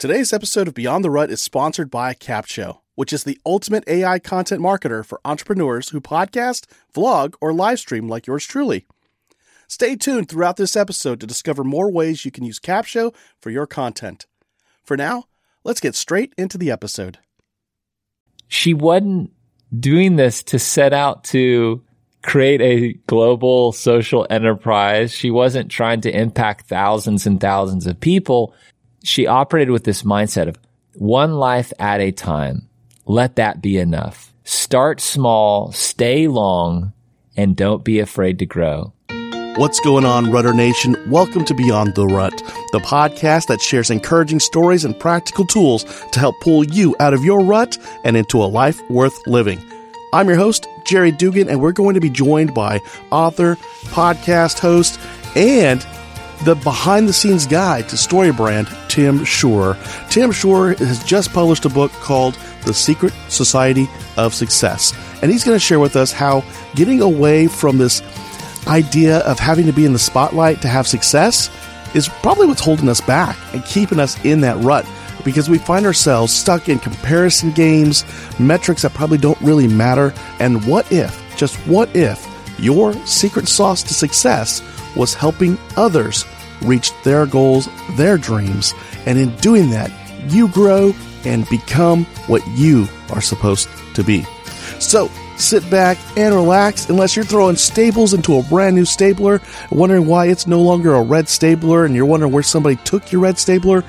Today's episode of Beyond the Rut is sponsored by Capsho, which is the ultimate AI content marketer for entrepreneurs who podcast, vlog, or live stream like yours truly. Stay tuned throughout this episode to discover more ways you can use Capsho for your content. For now, let's get straight into the episode. She wasn't doing this to set out to create a global social enterprise. She wasn't trying to impact thousands and thousands of people. She operated with this mindset of one life at a time. Let that be enough. Start small, stay long, and don't be afraid to grow. What's going on, Rutter Nation? Welcome to Beyond the Rut, the podcast that shares encouraging stories and practical tools to help pull you out of your rut and into a life worth living. I'm your host, Jerry Dugan, and we're going to be joined by author, podcast host, and the behind-the-scenes guide to StoryBrand, Tim Schurrer. Tim Schurrer has just published a book called The Secret Society of Success, and he's going to share with us how getting away from this idea of having to be in the spotlight to have success is probably what's holding us back and keeping us in that rut, because we find ourselves stuck in comparison games, metrics that probably don't really matter, and what if, just what if, your secret sauce to success was helping others reach their goals, their dreams, and in doing that, you grow and become what you are supposed to be. So, sit back and relax unless you're throwing staples into a brand new stapler, wondering why it's no longer a red stapler and you're wondering where somebody took your red stapler.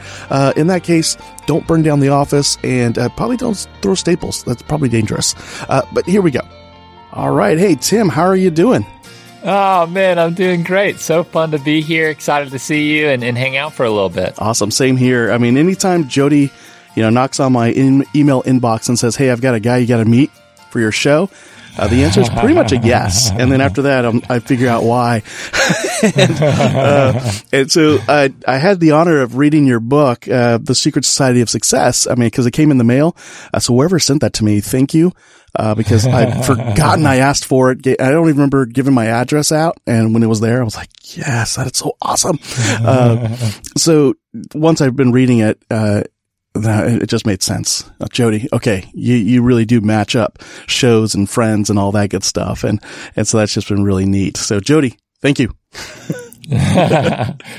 In that case, don't burn down the office and probably don't throw staples. That's probably dangerous. But here we go. All right. Hey, Tim, how are you doing? Oh, man, I'm doing great. So fun to be here. Excited to see you and hang out for a little bit. Awesome. Same here. I mean, anytime Jody, knocks on my email inbox and says, hey, I've got a guy you got to meet for your show, the answer is pretty much a yes. And then after that, I figure out why. And so I had the honor of reading your book, The Secret Society of Success. I mean, because it came in the mail. So whoever sent that to me, thank you. Because I'd forgotten I asked for it. I don't even remember giving my address out. And when it was there, I was like, yes, that's so awesome. So once I've been reading it, it just made sense. Jody, okay, you really do match up shows and friends and all that good stuff. And so that's just been really neat. So Jody, thank you.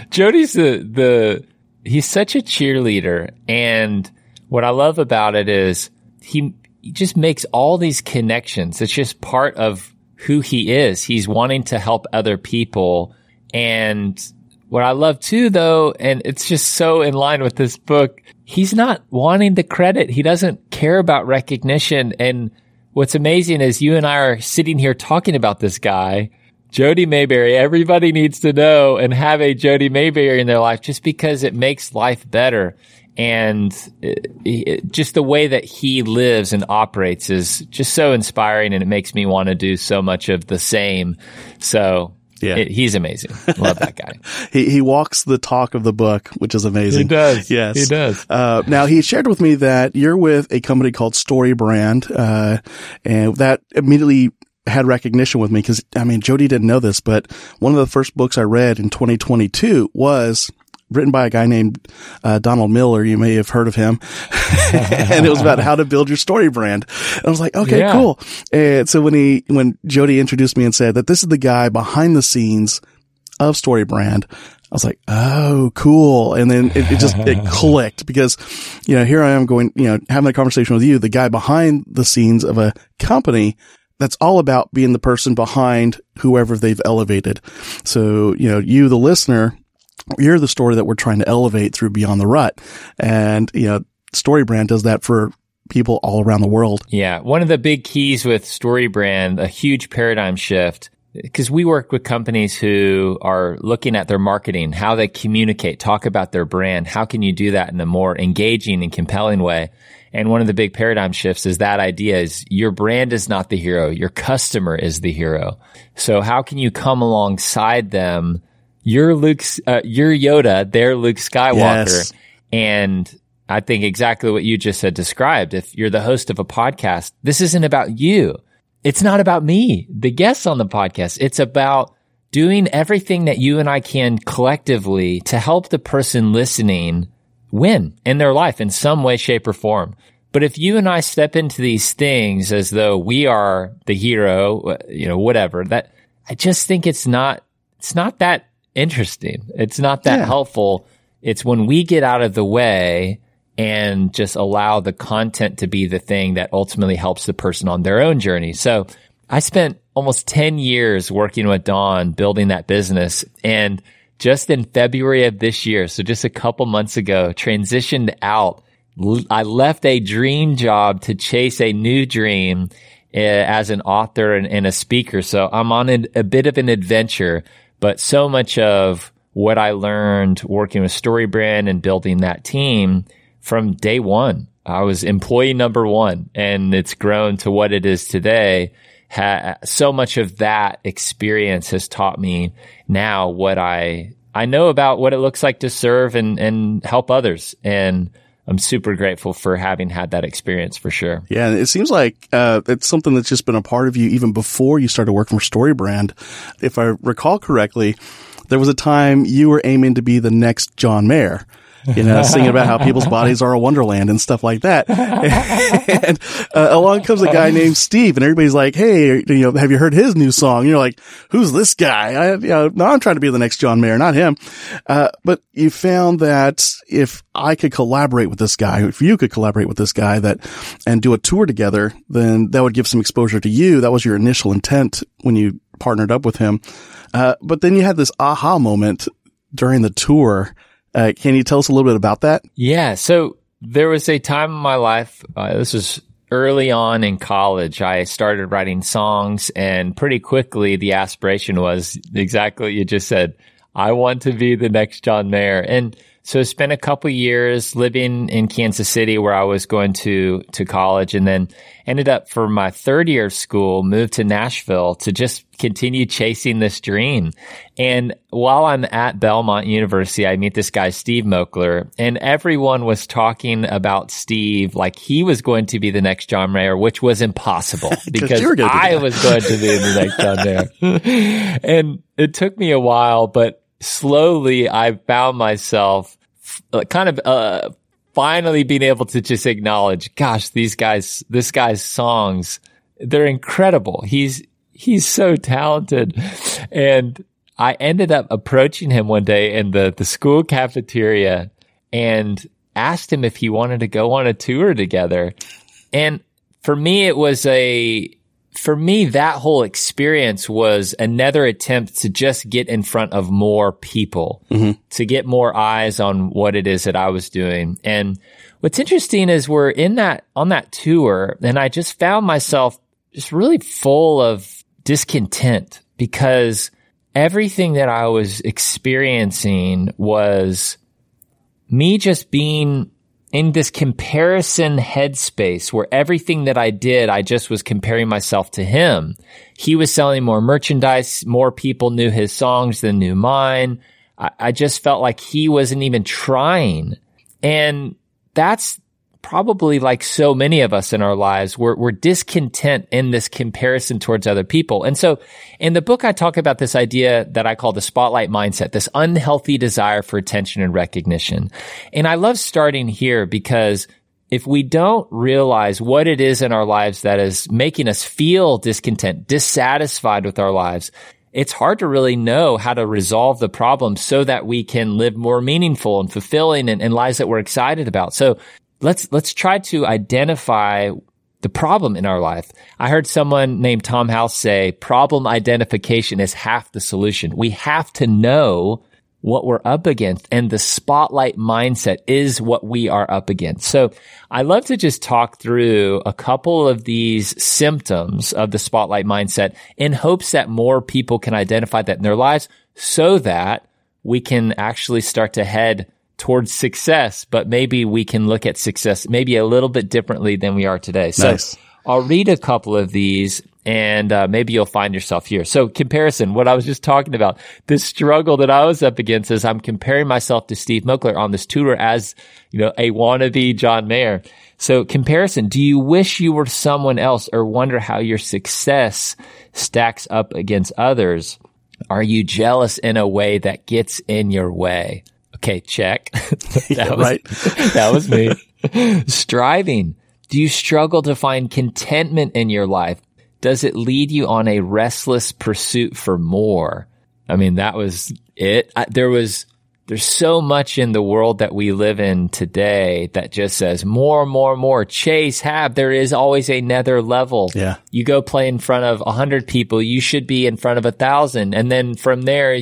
Jody's he's such a cheerleader. And what I love about it is he just makes all these connections. It's just part of who he is. He's wanting to help other people. And what I love too, though, and it's just so in line with this book, he's not wanting the credit. He doesn't care about recognition. And what's amazing is you and I are sitting here talking about this guy, Jody Mayberry. Everybody needs to know and have a Jody Mayberry in their life just because it makes life better. And just the way that he lives and operates is just so inspiring, and it makes me want to do so much of the same. So yeah. He's amazing. Love that guy. He walks the talk of the book, which is amazing. He does. Yes. He does. Now, he shared with me that you're with a company called StoryBrand, and that immediately had recognition with me because, I mean, Jody didn't know this, but one of the first books I read in 2022 was written by a guy named Donald Miller. You may have heard of him. And it was about how to build your story brand. And I was like, okay, yeah, cool. And so when Jody introduced me and said that this is the guy behind the scenes of StoryBrand, I was like, oh, cool. And then it just clicked because, here I am going, having a conversation with you, the guy behind the scenes of a company that's all about being the person behind whoever they've elevated. So, you, the listener, you're the story that we're trying to elevate through Beyond the Rut. And, StoryBrand does that for people all around the world. Yeah. One of the big keys with StoryBrand, a huge paradigm shift, because we work with companies who are looking at their marketing, how they communicate, talk about their brand. How can you do that in a more engaging and compelling way? And one of the big paradigm shifts is that idea is your brand is not the hero. Your customer is the hero. So how can you come alongside them? You're Yoda, they're Luke Skywalker. Yes. And I think exactly what you just had described. If you're the host of a podcast, this isn't about you. It's not about me, the guests on the podcast. It's about doing everything that you and I can collectively to help the person listening win in their life in some way, shape, or form. But if you and I step into these things as though we are the hero, you know, whatever, that I just think it's not that interesting. It's not that helpful. It's when we get out of the way and just allow the content to be the thing that ultimately helps the person on their own journey. So I spent almost 10 years working with Dawn, building that business, and just in February of this year, so just a couple months ago, transitioned out. I left a dream job to chase a new dream as an author and a speaker. So I'm on a bit of an adventure, but so much of what I learned working with StoryBrand and building that team from day one, I was employee number one, and it's grown to what it is today. So much of that experience has taught me now what I know about what it looks like to serve and help others. And I'm super grateful for having had that experience for sure. Yeah. It seems like it's something that's just been a part of you even before you started working for StoryBrand. If I recall correctly, there was a time you were aiming to be the next John Mayer, you know, singing about how people's bodies are a wonderland and stuff like that. And along comes a guy named Steve, and everybody's like, hey, you know, have you heard his new song? And you're like, who's this guy? No, I'm trying to be the next John Mayer, not him. But you found that if I could collaborate with this guy, if you could collaborate with this guy and do a tour together, then that would give some exposure to you. That was your initial intent when you partnered up with him. But then you had this aha moment during the tour. Can you tell us a little bit about that? Yeah. So there was a time in my life, this was early on in college, I started writing songs, and pretty quickly the aspiration was exactly what you just said. I want to be the next John Mayer. And so I spent a couple years living in Kansas City where I was going to college, and then ended up for my third year of school, moved to Nashville to just continue chasing this dream. And while I'm at Belmont University, I meet this guy, Steve Moakler, and everyone was talking about Steve like he was going to be the next John Mayer, which was impossible because I was going to be the next John Mayer. And it took me a while, but slowly, I found myself kind of finally being able to just acknowledge, gosh, this guy's songs, they're incredible. He's so talented. And I ended up approaching him one day in the school cafeteria and asked him if he wanted to go on a tour together. And for me, that whole experience was another attempt to just get in front of more people, mm-hmm. to get more eyes on what it is that I was doing. And what's interesting is we're on that tour, and I just found myself just really full of discontent because everything that I was experiencing was me just being in this comparison headspace where everything that I did, I just was comparing myself to him. He was selling more merchandise. More people knew his songs than knew mine. I just felt like he wasn't even trying. And that's probably like so many of us in our lives. We're discontent in this comparison towards other people. And so in the book, I talk about this idea that I call the spotlight mindset, this unhealthy desire for attention and recognition. And I love starting here because if we don't realize what it is in our lives that is making us feel discontent, dissatisfied with our lives, it's hard to really know how to resolve the problem so that we can live more meaningful and fulfilling and lives that we're excited about. So let's try to identify the problem in our life. I heard someone named Tom House say, problem identification is half the solution. We have to know what we're up against, and the spotlight mindset is what we are up against. So I love to just talk through a couple of these symptoms of the spotlight mindset in hopes that more people can identify that in their lives so that we can actually start to head towards success, but maybe we can look at success maybe a little bit differently than we are today. So nice. I'll read a couple of these, and maybe you'll find yourself here. So comparison, what I was just talking about, this struggle that I was up against is I'm comparing myself to Steve Moakler on this tour as, you know, a wannabe John Mayer. So comparison, do you wish you were someone else or wonder how your success stacks up against others? Are you jealous in a way that gets in your way? Okay, check. That was me. Striving. Do you struggle to find contentment in your life? Does it lead you on a restless pursuit for more? I mean, that was it. There's so much in the world that we live in today that just says more, chase, have. There is always another level. Yeah. You go play in front of 100 people, you should be in front of 1,000. And then from there,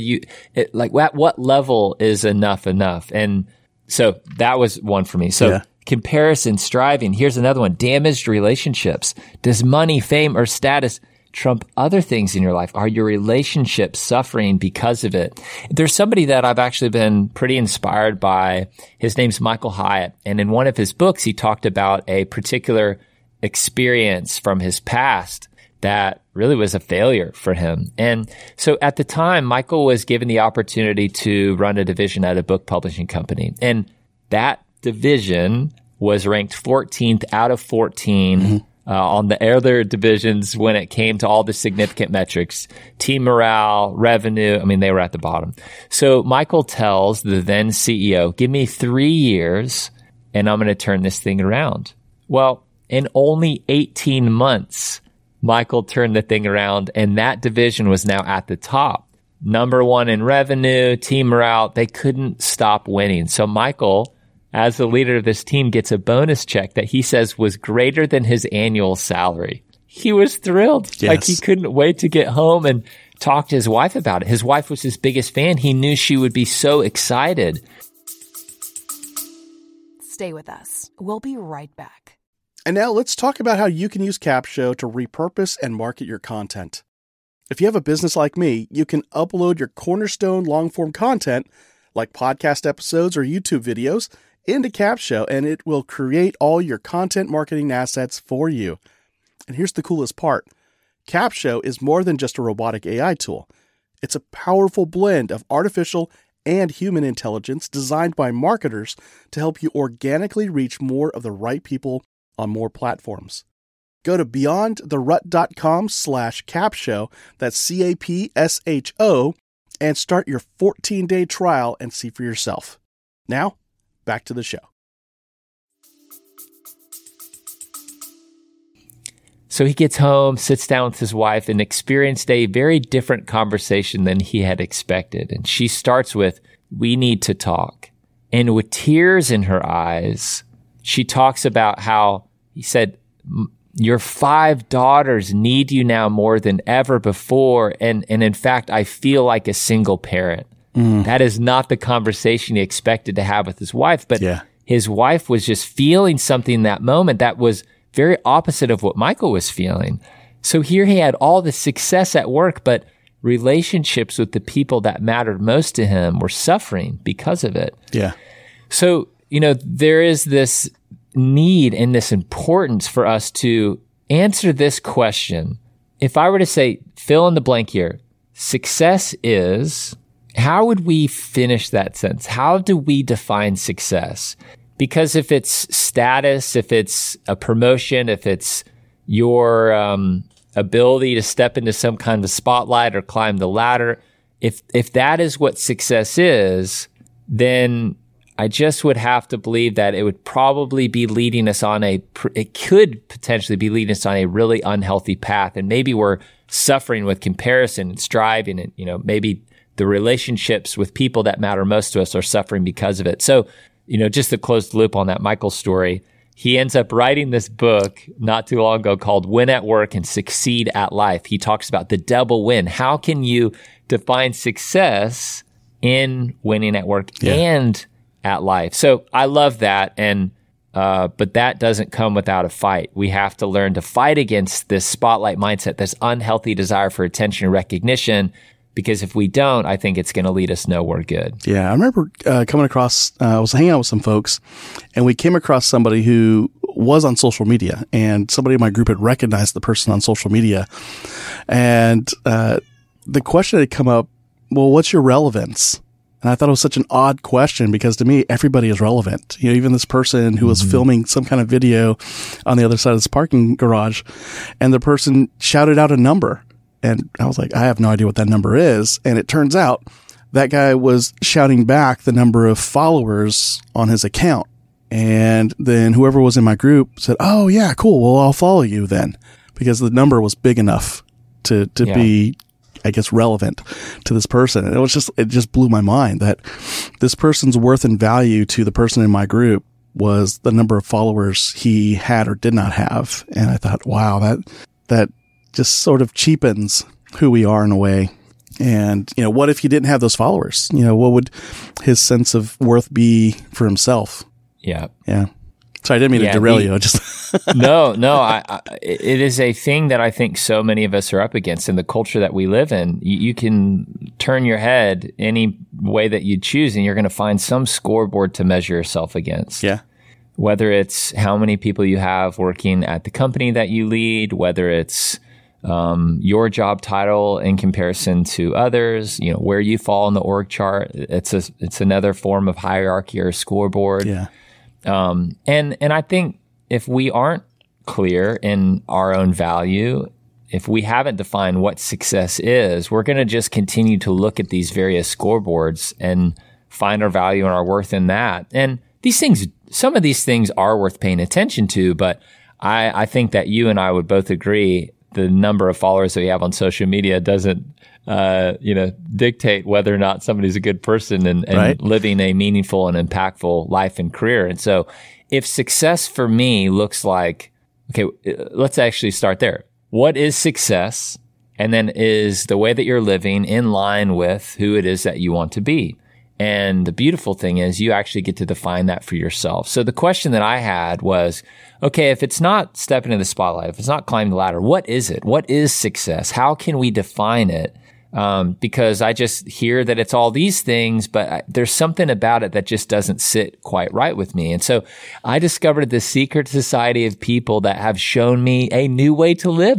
at what level is enough? And so that was one for me. So comparison, striving. Here's another one. Damaged relationships. Does money, fame, or status trump other things in your life? Are your relationships suffering because of it? There's somebody that I've actually been pretty inspired by. His name's Michael Hyatt. And in one of his books, he talked about a particular experience from his past that really was a failure for him. And so at the time, Michael was given the opportunity to run a division at a book publishing company. And that division was ranked 14th out of 14 mm-hmm. On the other divisions when it came to all the significant metrics, team morale, revenue. I mean, they were at the bottom. So Michael tells the then CEO, give me 3 years and I'm going to turn this thing around. Well, in only 18 months, Michael turned the thing around, and that division was now at the top. Number one in revenue, team morale. They couldn't stop winning. So Michael, as the leader of this team, gets a bonus check that he says was greater than his annual salary. He was thrilled. Yes. Like, he couldn't wait to get home and talk to his wife about it. His wife was his biggest fan. He knew she would be so excited. Stay with us. We'll be right back. And now let's talk about how you can use Capsho to repurpose and market your content. If you have a business like me, you can upload your cornerstone long-form content, like podcast episodes or YouTube videos, into Capsho, and it will create all your content marketing assets for you. And here's the coolest part. Capsho is more than just a robotic AI tool. It's a powerful blend of artificial and human intelligence designed by marketers to help you organically reach more of the right people on more platforms. Go to beyondtherut.com/capsho, that's CAPSHO, and start your 14-day trial and see for yourself. Now, back to the show. So he gets home, sits down with his wife, and experienced a very different conversation than he had expected. And she starts with, "We need to talk." And with tears in her eyes, she talks about how he said, "Your 5 daughters need you now more than ever before. And in fact, I feel like a single parent." Mm. That is not the conversation he expected to have with his wife, but his wife was just feeling something in that moment that was very opposite of what Michael was feeling. So here he had all the success at work, but relationships with the people that mattered most to him were suffering because of it. Yeah. So, there is this need and this importance for us to answer this question. If I were to say, fill in the blank here, success is... how would we finish that sentence? How do we define success? Because if it's status, if it's a promotion, if it's your ability to step into some kind of spotlight or climb the ladder, if that is what success is, then I just would have to believe that it would probably be leading us on it could potentially be leading us on a really unhealthy path. And maybe we're suffering with comparison and striving and, maybe the relationships with people that matter most to us are suffering because of it. So, just to close the loop on that Michael story, he ends up writing this book not too long ago called Win at Work and Succeed at Life. He talks about the double win. How can you define success in winning at work and at life? So I love that. And but that doesn't come without a fight. We have to learn to fight against this spotlight mindset, this unhealthy desire for attention and recognition. Because if we don't, I think it's going to lead us nowhere good. Yeah. I remember coming across, I was hanging out with some folks, and we came across somebody who was on social media, and somebody in my group had recognized the person on social media. And the question had come up, well, what's your relevance? And I thought it was such an odd question, because to me, everybody is relevant. Even this person who was filming some kind of video on the other side of this parking garage, and the person shouted out a number. And I was like, I have no idea what that number is. And it turns out that guy was shouting back the number of followers on his account. And then whoever was in my group said, oh, yeah, cool. Well, I'll follow you then, because the number was big enough to be, I guess, relevant to this person. And it just blew my mind that this person's worth and value to the person in my group was the number of followers he had or did not have. And I thought, wow, that just sort of cheapens who we are in a way. And, you know, what if he didn't have those followers? You know, what would his sense of worth be for himself? Yeah. Yeah. Sorry, I didn't mean to derail you. It is a thing that I think so many of us are up against in the culture that we live in. You can turn your head any way that you choose, and you're going to find some scoreboard to measure yourself against. Yeah. Whether it's how many people you have working at the company that you lead, whether it's your job title in comparison to others, you know, where you fall in the org chart. It's another form of hierarchy or scoreboard. Yeah. And I think if we aren't clear in our own value, if we haven't defined what success is, we're going to just continue to look at these various scoreboards and find our value and our worth in that. And these things, some of these things are worth paying attention to, but I think that you and I would both agree the number of followers that we have on social media doesn't, dictate whether or not somebody's a good person and right? living a meaningful and impactful life and career. And so if success for me looks like, okay, let's actually start there. What is success? And then is the way that you're living in line with who it is that you want to be? And the beautiful thing is you actually get to define that for yourself. So the question that I had was, okay, if it's not stepping into the spotlight, if it's not climbing the ladder, what is it? What is success? How can we define it? Because I just hear that it's all these things, but there's something about it that just doesn't sit quite right with me. And so I discovered this secret society of people that have shown me a new way to live.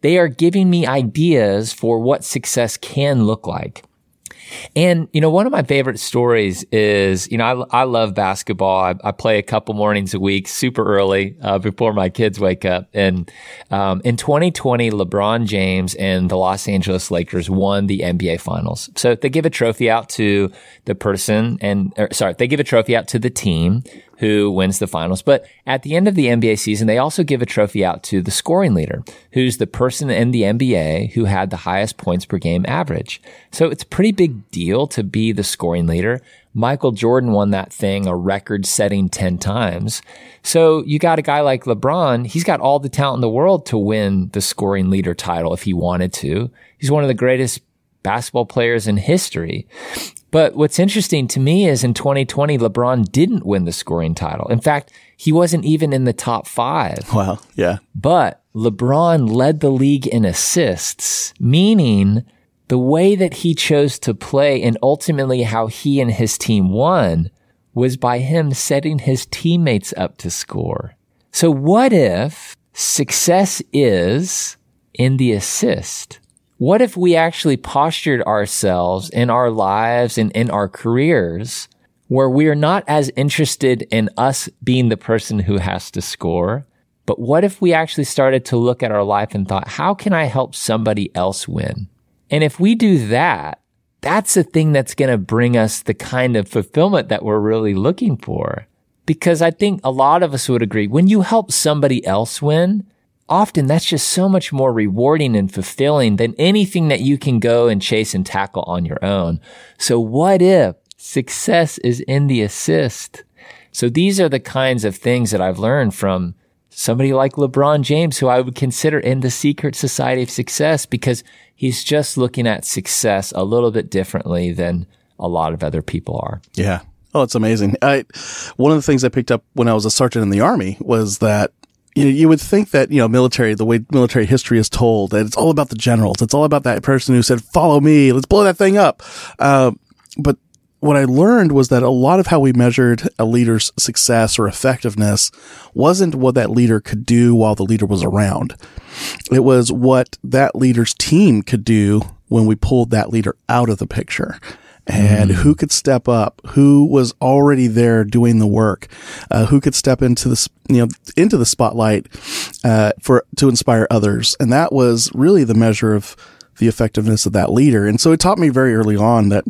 They are giving me ideas for what success can look like. And, you know, one of my favorite stories is, you know, I love basketball. I play a couple mornings a week, super early, before my kids wake up. And in 2020, LeBron James and the Los Angeles Lakers won the NBA Finals. So they give a trophy out to they give a trophy out to the team who wins the finals. But at the end of the NBA season, they also give a trophy out to the scoring leader, who's the person in the NBA who had the highest points per game average. So it's a pretty big deal to be the scoring leader. Michael Jordan won that thing a record-setting 10 times. So you got a guy like LeBron, he's got all the talent in the world to win the scoring leader title if he wanted to. He's one of the greatest basketball players in history. But what's interesting to me is in 2020, LeBron didn't win the scoring title. In fact, he wasn't even in the top 5. Wow, yeah. But LeBron led the league in assists, meaning the way that he chose to play and ultimately how he and his team won was by him setting his teammates up to score. So what if success is in the assist? What if we actually postured ourselves in our lives and in our careers where we are not as interested in us being the person who has to score? But what if we actually started to look at our life and thought, how can I help somebody else win? And if we do that, that's the thing that's going to bring us the kind of fulfillment that we're really looking for. Because I think a lot of us would agree, when you help somebody else win, often that's just so much more rewarding and fulfilling than anything that you can go and chase and tackle on your own. So what if success is in the assist? So these are the kinds of things that I've learned from somebody like LeBron James, who I would consider in the secret society of success, because he's just looking at success a little bit differently than a lot of other people are. Yeah. Oh, it's amazing. One of the things I picked up when I was a sergeant in the Army was that you would think that, you know, military, the way military history is told, that it's all about the generals. It's all about that person who said, follow me, let's blow that thing up. But what I learned was that a lot of how we measured a leader's success or effectiveness wasn't what that leader could do while the leader was around. It was what that leader's team could do when we pulled that leader out of the picture. And who could step up? Who was already there doing the work? Who could step into the spotlight to inspire others? And that was really the measure of the effectiveness of that leader. And so it taught me very early on that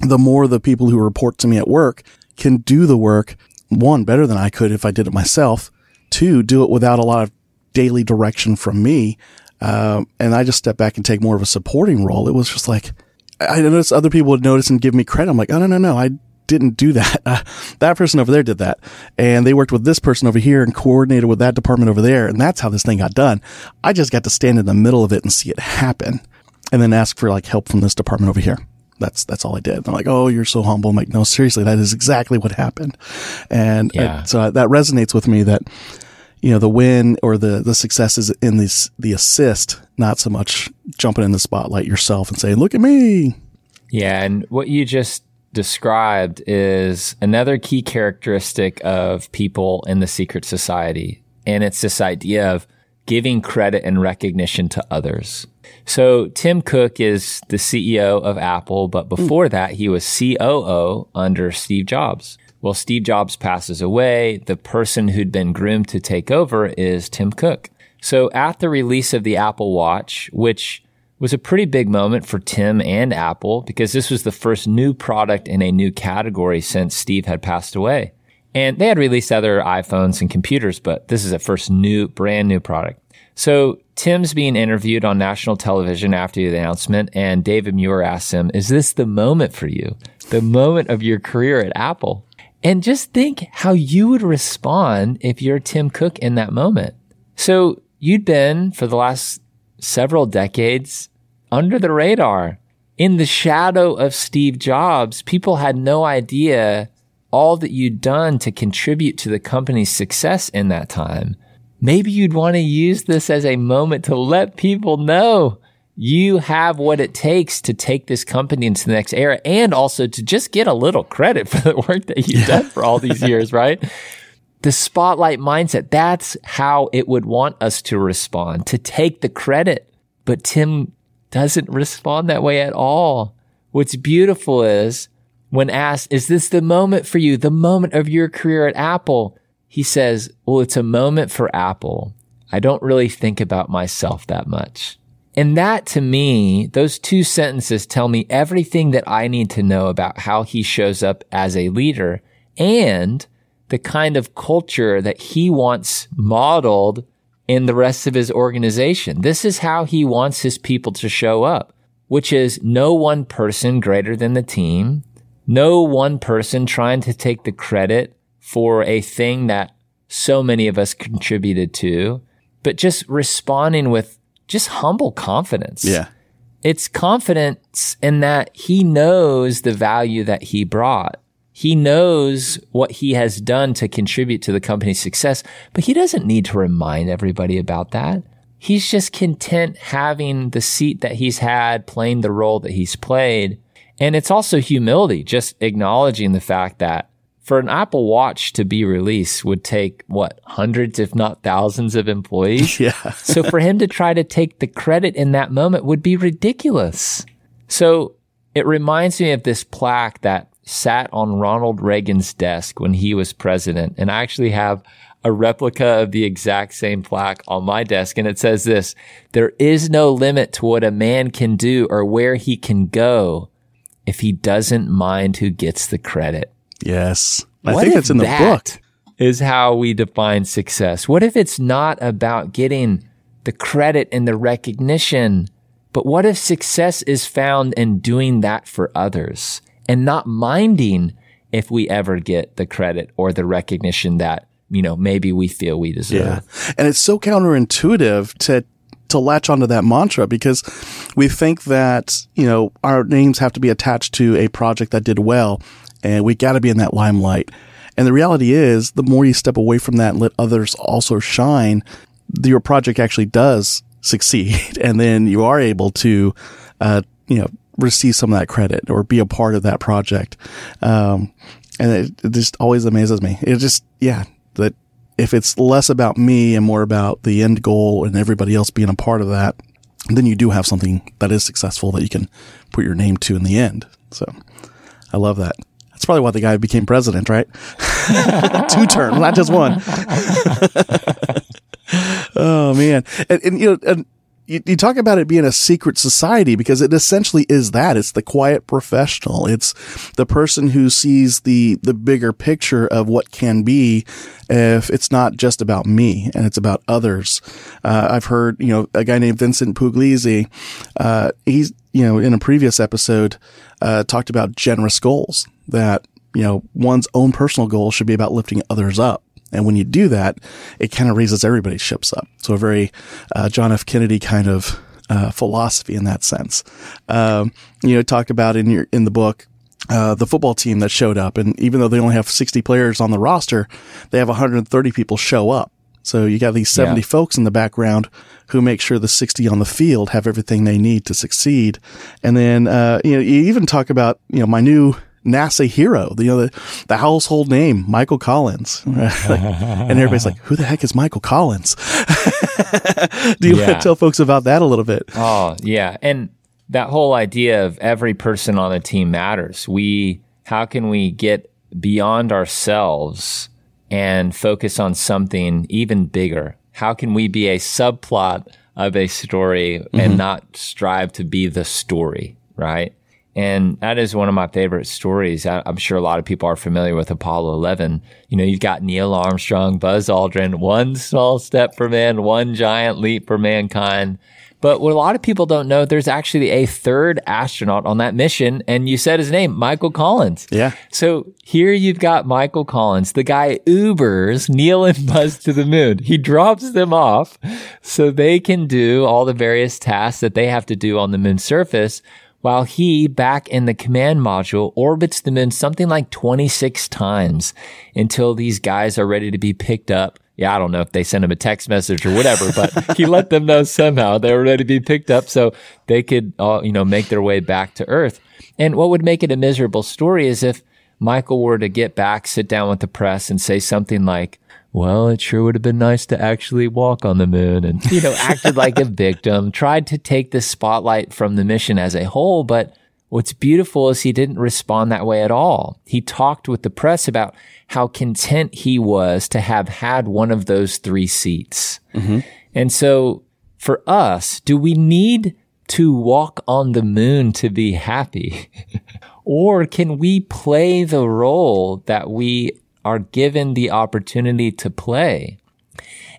the more the people who report to me at work can do the work, one, better than I could if I did it myself, two, do it without a lot of daily direction from me. And I just step back and take more of a supporting role. It was just like, I noticed other people would notice and give me credit. I'm like, oh, no, I didn't do that. That person over there did that. And they worked with this person over here and coordinated with that department over there. And that's how this thing got done. I just got to stand in the middle of it and see it happen and then ask for like help from this department over here. That's all I did. And I'm like, oh, you're so humble. I'm like, no, seriously, that is exactly what happened. And yeah. So that resonates with me that, you know, the win or the success is in the assist, not so much jumping in the spotlight yourself and saying, look at me. Yeah. And what you just described is another key characteristic of people in the secret society. And it's this idea of giving credit and recognition to others. So Tim Cook is the CEO of Apple, but before that, he was COO under Steve Jobs. Well, Steve Jobs passes away. The person who'd been groomed to take over is Tim Cook. So at the release of the Apple Watch, which was a pretty big moment for Tim and Apple because this was the first new product in a new category since Steve had passed away. And they had released other iPhones and computers, but this is the first brand new product. So Tim's being interviewed on national television after the announcement, and David Muir asks him, is this the moment for you? The moment of your career at Apple? And just think how you would respond if you're Tim Cook in that moment. So you'd been, for the last several decades, under the radar. In the shadow of Steve Jobs, people had no idea all that you'd done to contribute to the company's success in that time. Maybe you'd want to use this as a moment to let people know you have what it takes to take this company into the next era, and also to just get a little credit for the work that you've done for all these years, right? The spotlight mindset, that's how it would want us to respond, to take the credit. But Tim doesn't respond that way at all. What's beautiful is, when asked, is this the moment for you, the moment of your career at Apple? He says, well, it's a moment for Apple. I don't really think about myself that much. And that, to me, those two sentences tell me everything that I need to know about how he shows up as a leader and the kind of culture that he wants modeled in the rest of his organization. This is how he wants his people to show up, which is no one person greater than the team. No one person trying to take the credit for a thing that so many of us contributed to, but just responding with just humble confidence. Yeah. It's confidence in that he knows the value that he brought. He knows what he has done to contribute to the company's success, but he doesn't need to remind everybody about that. He's just content having the seat that he's had, playing the role that he's played. And it's also humility, just acknowledging the fact that for an Apple Watch to be released would take, hundreds, if not thousands of employees? Yeah. So for him to try to take the credit in that moment would be ridiculous. So it reminds me of this plaque that sat on Ronald Reagan's desk when he was president. And I actually have a replica of the exact same plaque on my desk. And it says this, there is no limit to what a man can do or where he can go if he doesn't mind who gets the credit. Yes. I think that's in the book. Is how we define success. What if it's not about getting the credit and the recognition, but what if success is found in doing that for others and not minding if we ever get the credit or the recognition that, you know, maybe we feel we deserve. Yeah. And it's so counterintuitive to latch onto that mantra because we think that, you know, our names have to be attached to a project that did well and we got to be in that limelight. And the reality is the more you step away from that and let others also shine, your project actually does succeed. And then you are able to, receive some of that credit or be a part of that project. And it just always amazes me. It just, that, if it's less about me and more about the end goal and everybody else being a part of that, then you do have something that is successful that you can put your name to in the end. So I love that. That's probably why the guy became president, right? 2 terms, not just 1. Oh, man. And You talk about it being a secret society, because it essentially is that. It's the quiet professional. It's the person who sees the bigger picture of what can be if it's not just about me and it's about others. I've heard, a guy named Vincent Pugliese, he's, in a previous episode, talked about generous goals, that, one's own personal goal should be about lifting others up. And when you do that, it kind of raises everybody's ships up. So a very John F. Kennedy kind of philosophy in that sense. Talk about in the book the football team that showed up, and even though they only have 60 players on the roster, they have 130 people show up. So you got these 70 folks in the background who make sure the 60 on the field have everything they need to succeed. And then you even talk about my new NASA hero, the household name, Michael Collins. And everybody's like, who the heck is Michael Collins? Do you want to tell folks about that a little bit? Oh, yeah. And that whole idea of every person on a team matters. How can we get beyond ourselves and focus on something even bigger? How can we be a subplot of a story and not strive to be the story, right? And that is one of my favorite stories. I'm sure a lot of people are familiar with Apollo 11. You've got Neil Armstrong, Buzz Aldrin, one small step for man, one giant leap for mankind. But what a lot of people don't know, there's actually a third astronaut on that mission. And you said his name, Michael Collins. Yeah. So here you've got Michael Collins, the guy Ubers Neil and Buzz to the moon. He drops them off so they can do all the various tasks that they have to do on the moon surface, while he, back in the command module, orbits the moon something like 26 times until these guys are ready to be picked up. Yeah, I don't know if they sent him a text message or whatever, but he let them know somehow they were ready to be picked up so they could, make their way back to Earth. And what would make it a miserable story is if Michael were to get back, sit down with the press, and say something like, well, it sure would have been nice to actually walk on the moon, and, acted like a victim, tried to take the spotlight from the mission as a whole. But what's beautiful is he didn't respond that way at all. He talked with the press about how content he was to have had one of those three seats. Mm-hmm. And so for us, do we need to walk on the moon to be happy? Or can we play the role that we are given the opportunity to play?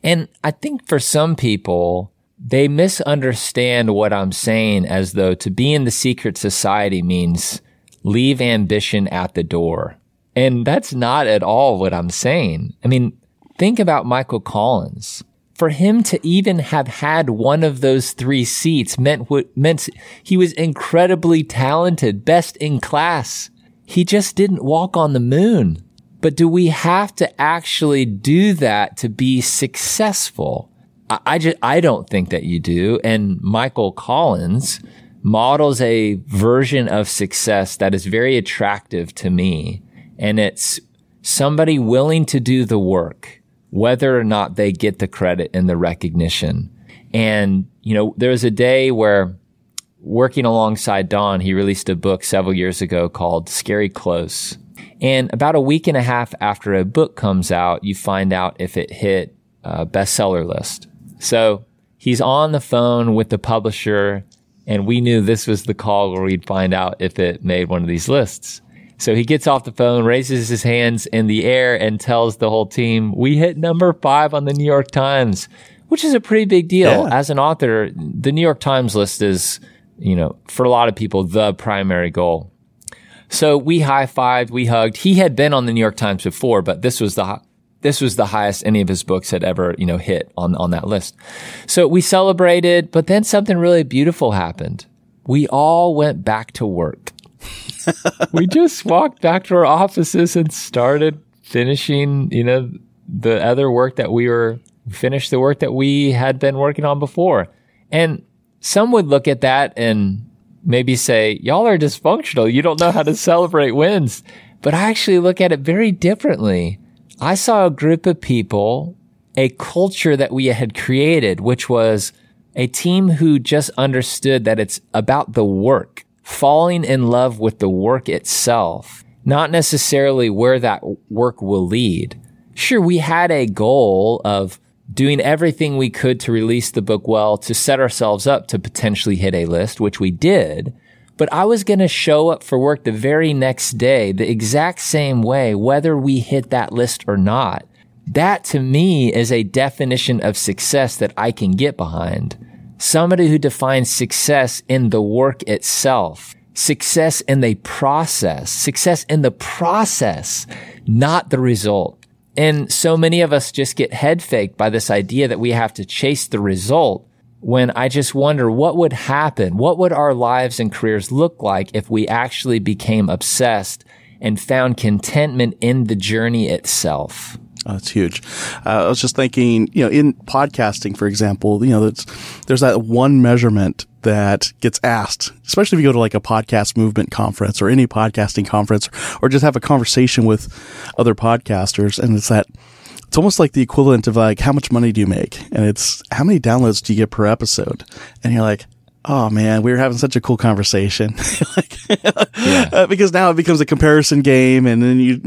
And I think for some people, they misunderstand what I'm saying as though to be in the secret society means leave ambition at the door. And that's not at all what I'm saying. I mean, think about Michael Collins. For him to even have had one of those three seats meant he was incredibly talented, best in class. He just didn't walk on the moon. But do we have to actually do that to be successful? I don't think that you do. And Michael Collins models a version of success that is very attractive to me. And it's somebody willing to do the work, whether or not they get the credit and the recognition. And, there was a day where, working alongside Don, he released a book several years ago called Scary Close. And about a week and a half after a book comes out, you find out if it hit a bestseller list. So he's on the phone with the publisher, and we knew this was the call where we'd find out if it made one of these lists. So he gets off the phone, raises his hands in the air, and tells the whole team, we hit number 5 on the New York Times, which is a pretty big deal. Yeah. As an author, the New York Times list is, for a lot of people, the primary goal. So we high-fived, we hugged. He had been on the New York Times before, but this was the highest any of his books had ever, hit on that list. So we celebrated, but then something really beautiful happened. We all went back to work. We just walked back to our offices and started finishing, finished the work that we had been working on before. And some would look at that and maybe say, y'all are dysfunctional. You don't know how to celebrate wins. But I actually look at it very differently. I saw a group of people, a culture that we had created, which was a team who just understood that it's about the work, falling in love with the work itself, not necessarily where that work will lead. Sure, we had a goal of doing everything we could to release the book well, to set ourselves up to potentially hit a list, which we did. But I was going to show up for work the very next day the exact same way, whether we hit that list or not. That to me is a definition of success that I can get behind. Somebody who defines success in the work itself, success in the process, not the result. And so many of us just get head faked by this idea that we have to chase the result, when I just wonder what would happen. What would our lives and careers look like if we actually became obsessed and found contentment in the journey itself? Oh, that's huge. I was just thinking, in podcasting, for example, there's that one measurement that gets asked, especially if you go to like a podcast movement conference or any podcasting conference, or just have a conversation with other podcasters. And it's almost like the equivalent of like, how much money do you make? And it's how many downloads do you get per episode? And you're like, oh man, we were having such a cool conversation. Because now it becomes a comparison game, and then you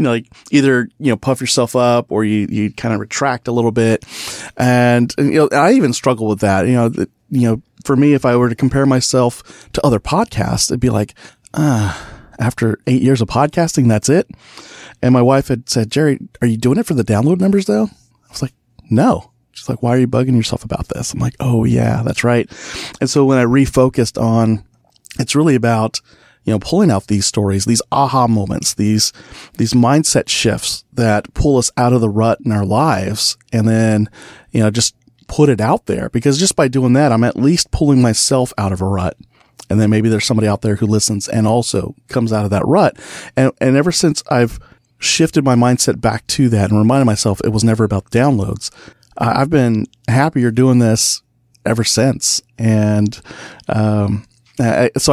either puff yourself up, or you kind of retract a little bit. And I even struggle with that. For me, if I were to compare myself to other podcasts, it'd be like, after 8 years of podcasting, that's it. And my wife had said, Jerry, are you doing it for the download numbers though? I was like, no. She's like, why are you bugging yourself about this? I'm like, oh yeah, that's right. And so when I refocused on, it's really about, pulling out these stories, these aha moments, these mindset shifts that pull us out of the rut in our lives. And then, just put it out there, because just by doing that, I'm at least pulling myself out of a rut. And then maybe there's somebody out there who listens and also comes out of that rut. And ever since I've shifted my mindset back to that and reminded myself it was never about downloads, I've been happier doing this ever since. And, so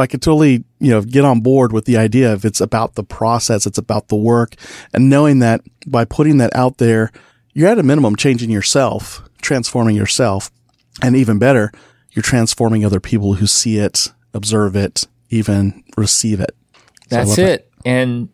I could totally, get on board with the idea of it's about the process. It's about the work, and knowing that by putting that out there, you're at a minimum changing yourself, transforming yourself. And even better, you're transforming other people who see it, observe it, even receive it. That's it. And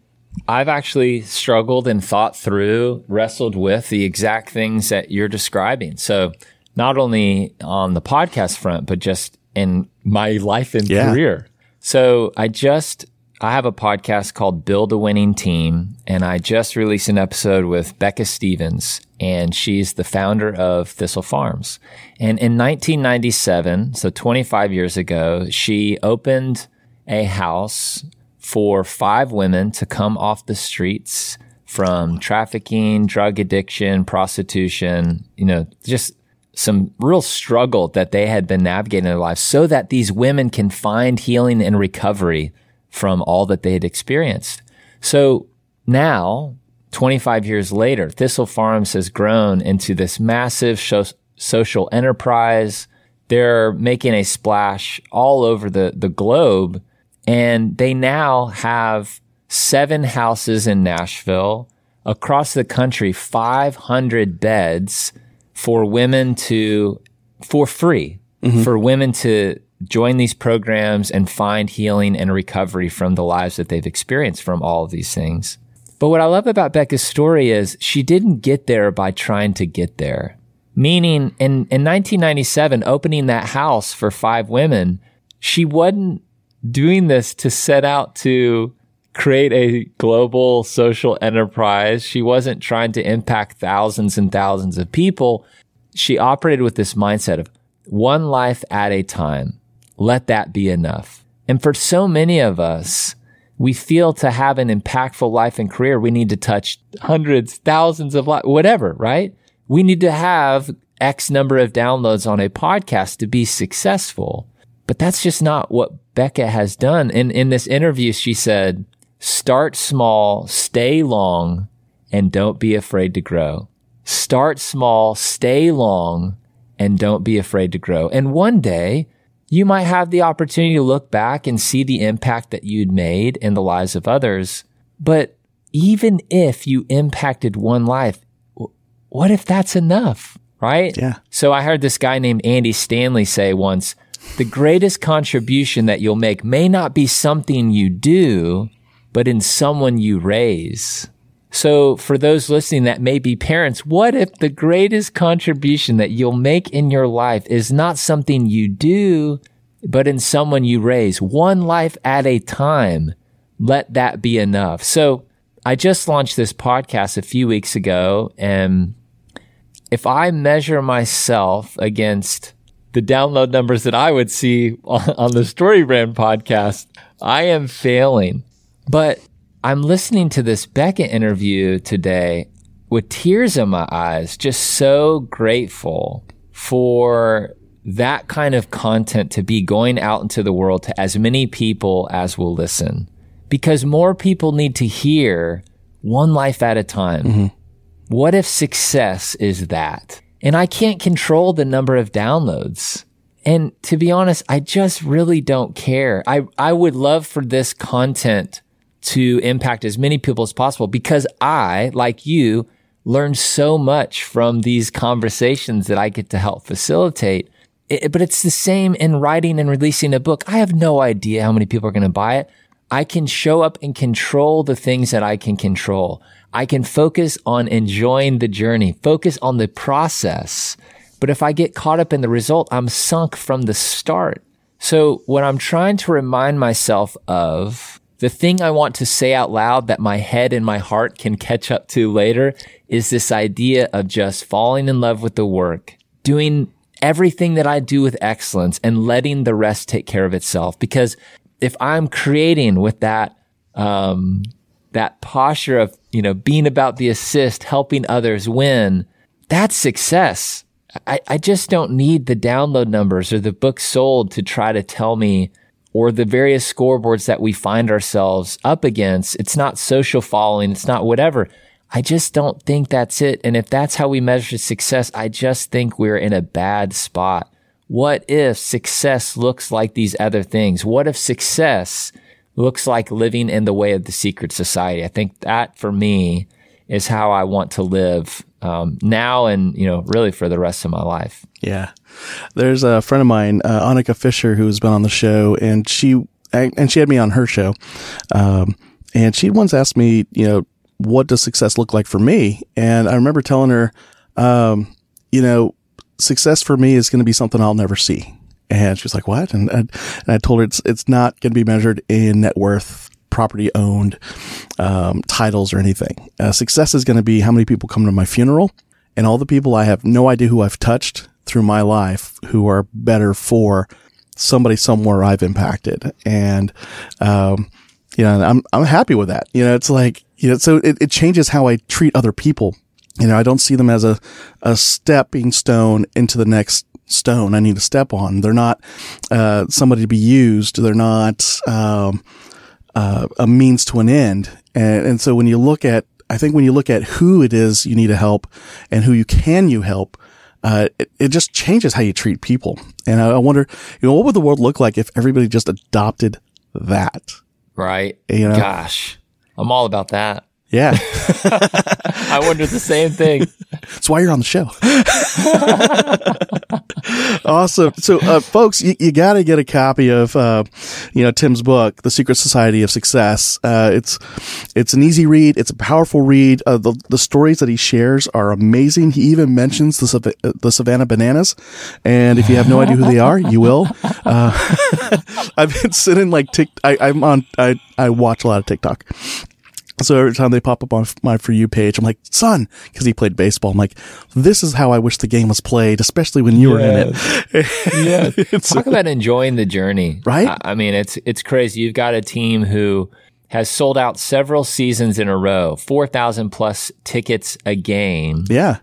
I've actually struggled and thought through, wrestled with the exact things that you're describing. So not only on the podcast front, but just in my life and career. So I have a podcast called Build a Winning Team, and I just released an episode with Becca Stevens, and she's the founder of Thistle Farms. And in 1997, so 25 years ago, she opened a house for 5 women to come off the streets from trafficking, drug addiction, prostitution, just some real struggle that they had been navigating in their lives, so that these women can find healing and recovery from all that they had experienced. So now, 25 years later, Thistle Farms has grown into this massive social enterprise. They're making a splash all over the globe. And they now have 7 houses in Nashville, across the country, 500 beds for women for free, for women to join these programs and find healing and recovery from the lives that they've experienced from all of these things. But what I love about Becca's story is she didn't get there by trying to get there. Meaning in 1997, opening that house for 5 women, she wasn't doing this to set out to create a global social enterprise. She wasn't trying to impact thousands and thousands of people. She operated with this mindset of one life at a time. Let that be enough. And for so many of us, we feel to have an impactful life and career, we need to touch hundreds, thousands of lives, whatever, right? We need to have X number of downloads on a podcast to be successful. But that's just not what Becca has done. And in this interview, she said, start small, stay long, and don't be afraid to grow. Start small, stay long, and don't be afraid to grow. And one day, you might have the opportunity to look back and see the impact that you'd made in the lives of others. But even if you impacted one life, what if that's enough, right? Yeah. So I heard this guy named Andy Stanley say once, the greatest contribution that you'll make may not be something you do, but in someone you raise. So for those listening that may be parents, what if the greatest contribution that you'll make in your life is not something you do, but in someone you raise? One life at a time. Let that be enough. So I just launched this podcast a few weeks ago, and if I measure myself against the download numbers that I would see on the StoryBrand podcast, I am failing. But I'm listening to this Becca interview today with tears in my eyes, just so grateful for that kind of content to be going out into the world to as many people as will listen, because more people need to hear one life at a time. Mm-hmm. What if success is that? And I can't control the number of downloads. And to be honest, I just really don't care. I would love for this content to impact as many people as possible, because I, like you, learned so much from these conversations that I get to help facilitate. But it's the same in writing and releasing a book. I have no idea how many people are going to buy it. I can show up and control the things that I can control. I can focus on enjoying the journey, focus on the process. But if I get caught up in the result, I'm sunk from the start. So what I'm trying to remind myself of, the thing I want to say out loud that my head and my heart can catch up to later, is this idea of just falling in love with the work, doing everything that I do with excellence, and letting the rest take care of itself. Because if I'm creating with that, that posture of, being about the assist, helping others win, that's success. I just don't need the download numbers or the books sold to try to tell me, or the various scoreboards that we find ourselves up against. It's not social following. It's not whatever. I just don't think that's it. And if that's how we measure success, I just think we're in a bad spot. What if success looks like these other things? What if success looks like living in the way of the secret society? I think that, for me, is how I want to live now and, really for the rest of my life. Yeah. There's a friend of mine, Annika Fisher, who's been on the show, and she had me on her show. And she once asked me, what does success look like for me? And I remember telling her, success for me is going to be something I'll never see. And she was like, what? And I told her it's not going to be measured in net worth, property owned, titles or anything. Success is going to be how many people come to my funeral, and all the people I have no idea who I've touched through my life who are better for somebody somewhere I've impacted. And, I'm happy with that. It's like, so it changes how I treat other people. I don't see them as a stepping stone into the next stone I need to step on. They're not, somebody to be used. They're not, a means to an end. And so when you look at who it is you need to help and who you help, it just changes how you treat people. And I wonder, what would the world look like if everybody just adopted that? Right. Gosh, I'm all about that. Yeah. I wonder the same thing. That's why you're on the show. Awesome. So, folks, you got to get a copy of, Tim's book, The Secret Society of Success. It's an easy read. It's a powerful read. The stories that he shares are amazing. He even mentions the Savannah Bananas. And if you have no idea who they are, you will. I've been sitting like I watch a lot of TikTok. So every time they pop up on my For You page, I'm like, son, because he played baseball. I'm like, this is how I wish the game was played, especially when you were in it. Yeah. Talk about enjoying the journey. Right? I mean, it's crazy. You've got a team who has sold out several seasons in a row, 4,000 plus tickets a game. Yeah.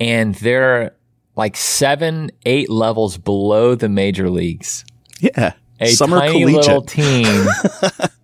And they're like 7-8 levels below the major leagues. Yeah. A summer tiny collegiate little team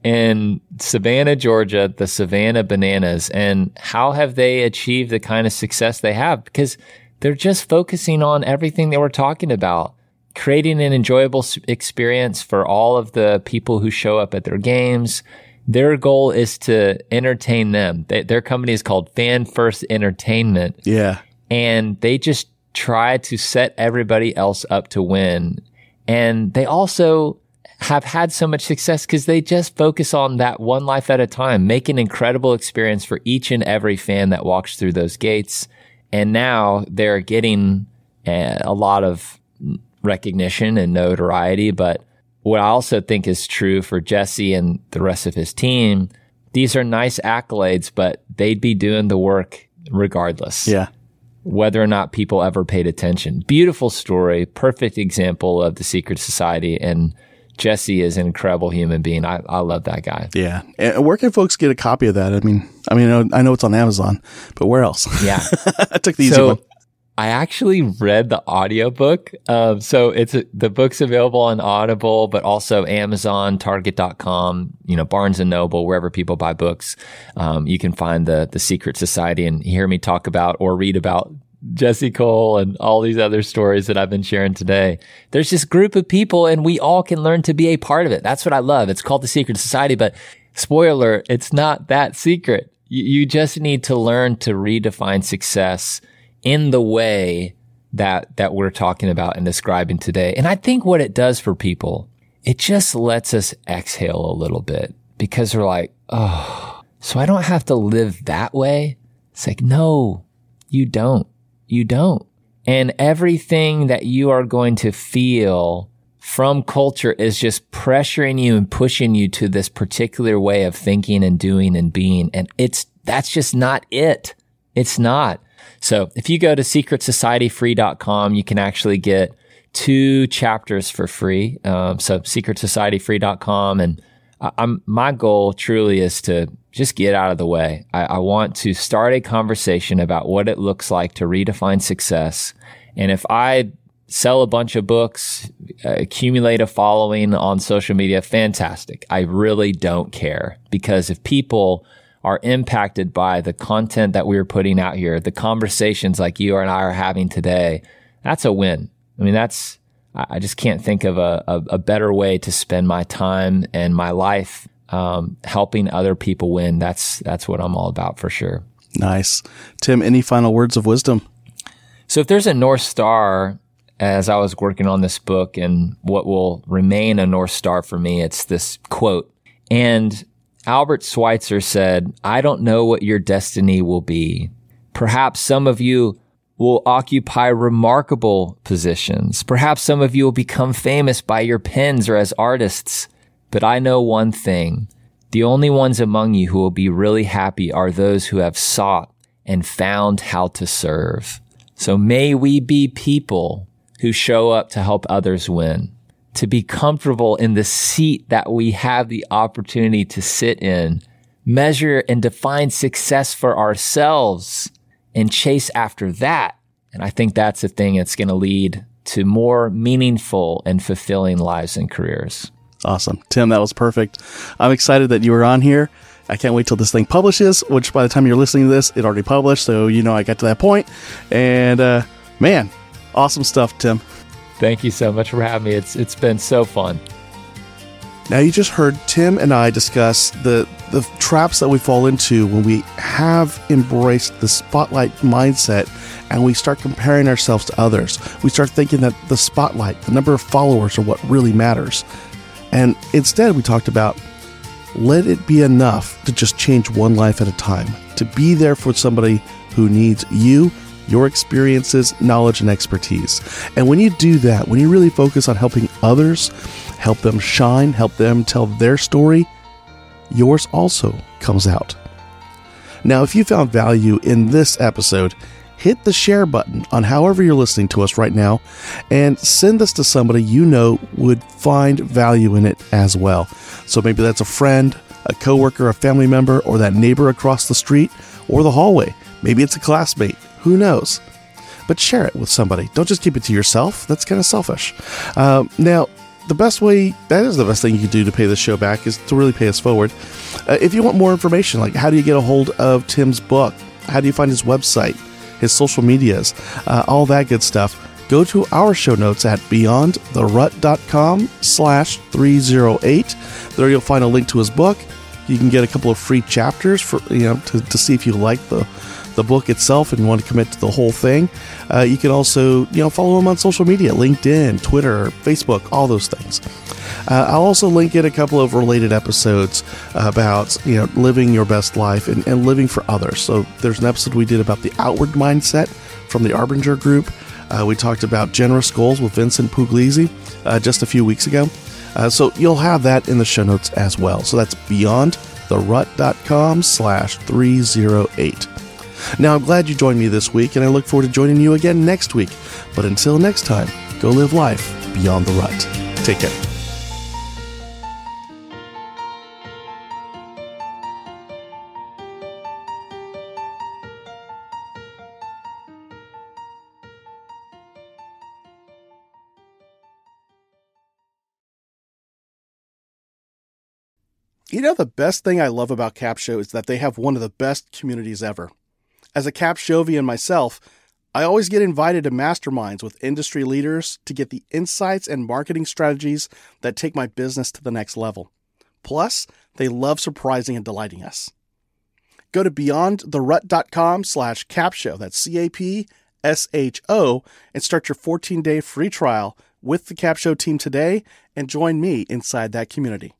in Savannah, Georgia, the Savannah Bananas. And how have they achieved the kind of success they have? Because they're just focusing on everything they were talking about, creating an enjoyable experience for all of the people who show up at their games. Their goal is to entertain them. Their company is called Fan First Entertainment. Yeah. And they just try to set everybody else up to win. And they also have had so much success because they just focus on that one life at a time, make an incredible experience for each and every fan that walks through those gates. And now they're getting a lot of recognition and notoriety. But what I also think is true for Jesse and the rest of his team, these are nice accolades, but they'd be doing the work regardless. Yeah. Whether or not people ever paid attention. Beautiful story, perfect example of the secret society. And Jesse is an incredible human being. I love that guy. Yeah. And where can folks get a copy of that? I mean, I know it's on Amazon, but where else? Yeah. I took the easy one. I actually read the audiobook. So it's the book's available on Audible, but also Amazon, Target.com, Barnes and Noble, wherever people buy books. You can find the Secret Society and hear me talk about or read about Jesse Cole and all these other stories that I've been sharing today. There's this group of people and we all can learn to be a part of it. That's what I love. It's called the Secret Society, but spoiler, it's not that secret. You just need to learn to redefine success in the way that we're talking about and describing today. And I think what it does for people, it just lets us exhale a little bit because we're like, oh, so I don't have to live that way. It's like, no, you don't. You don't. And everything that you are going to feel from culture is just pressuring you and pushing you to this particular way of thinking and doing and being. And that's just not it. It's not. So if you go to secretsocietyfree.com, you can actually get 2 chapters for free. So secretsocietyfree.com. And my goal truly is to just get out of the way. I want to start a conversation about what it looks like to redefine success. And if I sell a bunch of books, accumulate a following on social media, fantastic. I really don't care, because if people are impacted by the content that we're putting out here, the conversations like you and I are having today, that's a win. I mean, I just can't think of a better way to spend my time and my life helping other people win. That's what I'm all about for sure. Nice. Tim, any final words of wisdom? So if there's a North Star, as I was working on this book and what will remain a North Star for me, it's this quote. And Albert Schweitzer said, "I don't know what your destiny will be. Perhaps some of you will occupy remarkable positions. Perhaps some of you will become famous by your pens or as artists. But I know one thing. The only ones among you who will be really happy are those who have sought and found how to serve." So may we be people who show up to help others win, to be comfortable in the seat that we have the opportunity to sit in, measure and define success for ourselves, and chase after that. And I think that's the thing that's going to lead to more meaningful and fulfilling lives and careers. Awesome. Tim, that was perfect. I'm excited that you were on here. I can't wait till this thing publishes, which by the time you're listening to this, it already published. So, I got to that point. And man, awesome stuff, Tim. Thank you so much for having me. It's been so fun. Now, you just heard Tim and I discuss the traps that we fall into when we have embraced the spotlight mindset and we start comparing ourselves to others. We start thinking that the spotlight, the number of followers, are what really matters. And instead, we talked about let it be enough to just change one life at a time, to be there for somebody who needs you, your experiences, knowledge, and expertise. And when you do that, when you really focus on helping others, help them shine, help them tell their story, yours also comes out. Now, if you found value in this episode, hit the share button on however you're listening to us right now and send this to somebody you know would find value in it as well. So maybe that's a friend, a coworker, a family member, or that neighbor across the street or the hallway. Maybe it's a classmate. Who knows? But share it with somebody. Don't just keep it to yourself. That's kind of selfish. Now, the best thing you can do to pay this show back is to really pay us forward. If you want more information, like how do you get a hold of Tim's book? How do you find his website, his social medias, all that good stuff? Go to our show notes at beyondtherut.com/308. There you'll find a link to his book. You can get a couple of free chapters for to see if you like the book itself and want to commit to the whole thing. You can also follow him on social media, LinkedIn, Twitter, Facebook, all those things. I'll also link in a couple of related episodes about, you know, living your best life and living for others. So there's an episode we did about the outward mindset from the Arbinger Group. We talked about generous goals with Vincent Pugliese just a few weeks ago. So you'll have that in the show notes as well. So that's beyondtherut.com/308. Now, I'm glad you joined me this week, and I look forward to joining you again next week. But until next time, go live life beyond the rut. Take care. You know, the best thing I love about Capsho is that they have one of the best communities ever. As a Capshovian myself, I always get invited to masterminds with industry leaders to get the insights and marketing strategies that take my business to the next level. Plus, they love surprising and delighting us. Go to beyondtherut.com/Capsho, that's Capsho, and start your 14-day free trial with the Capsho team today and join me inside that community.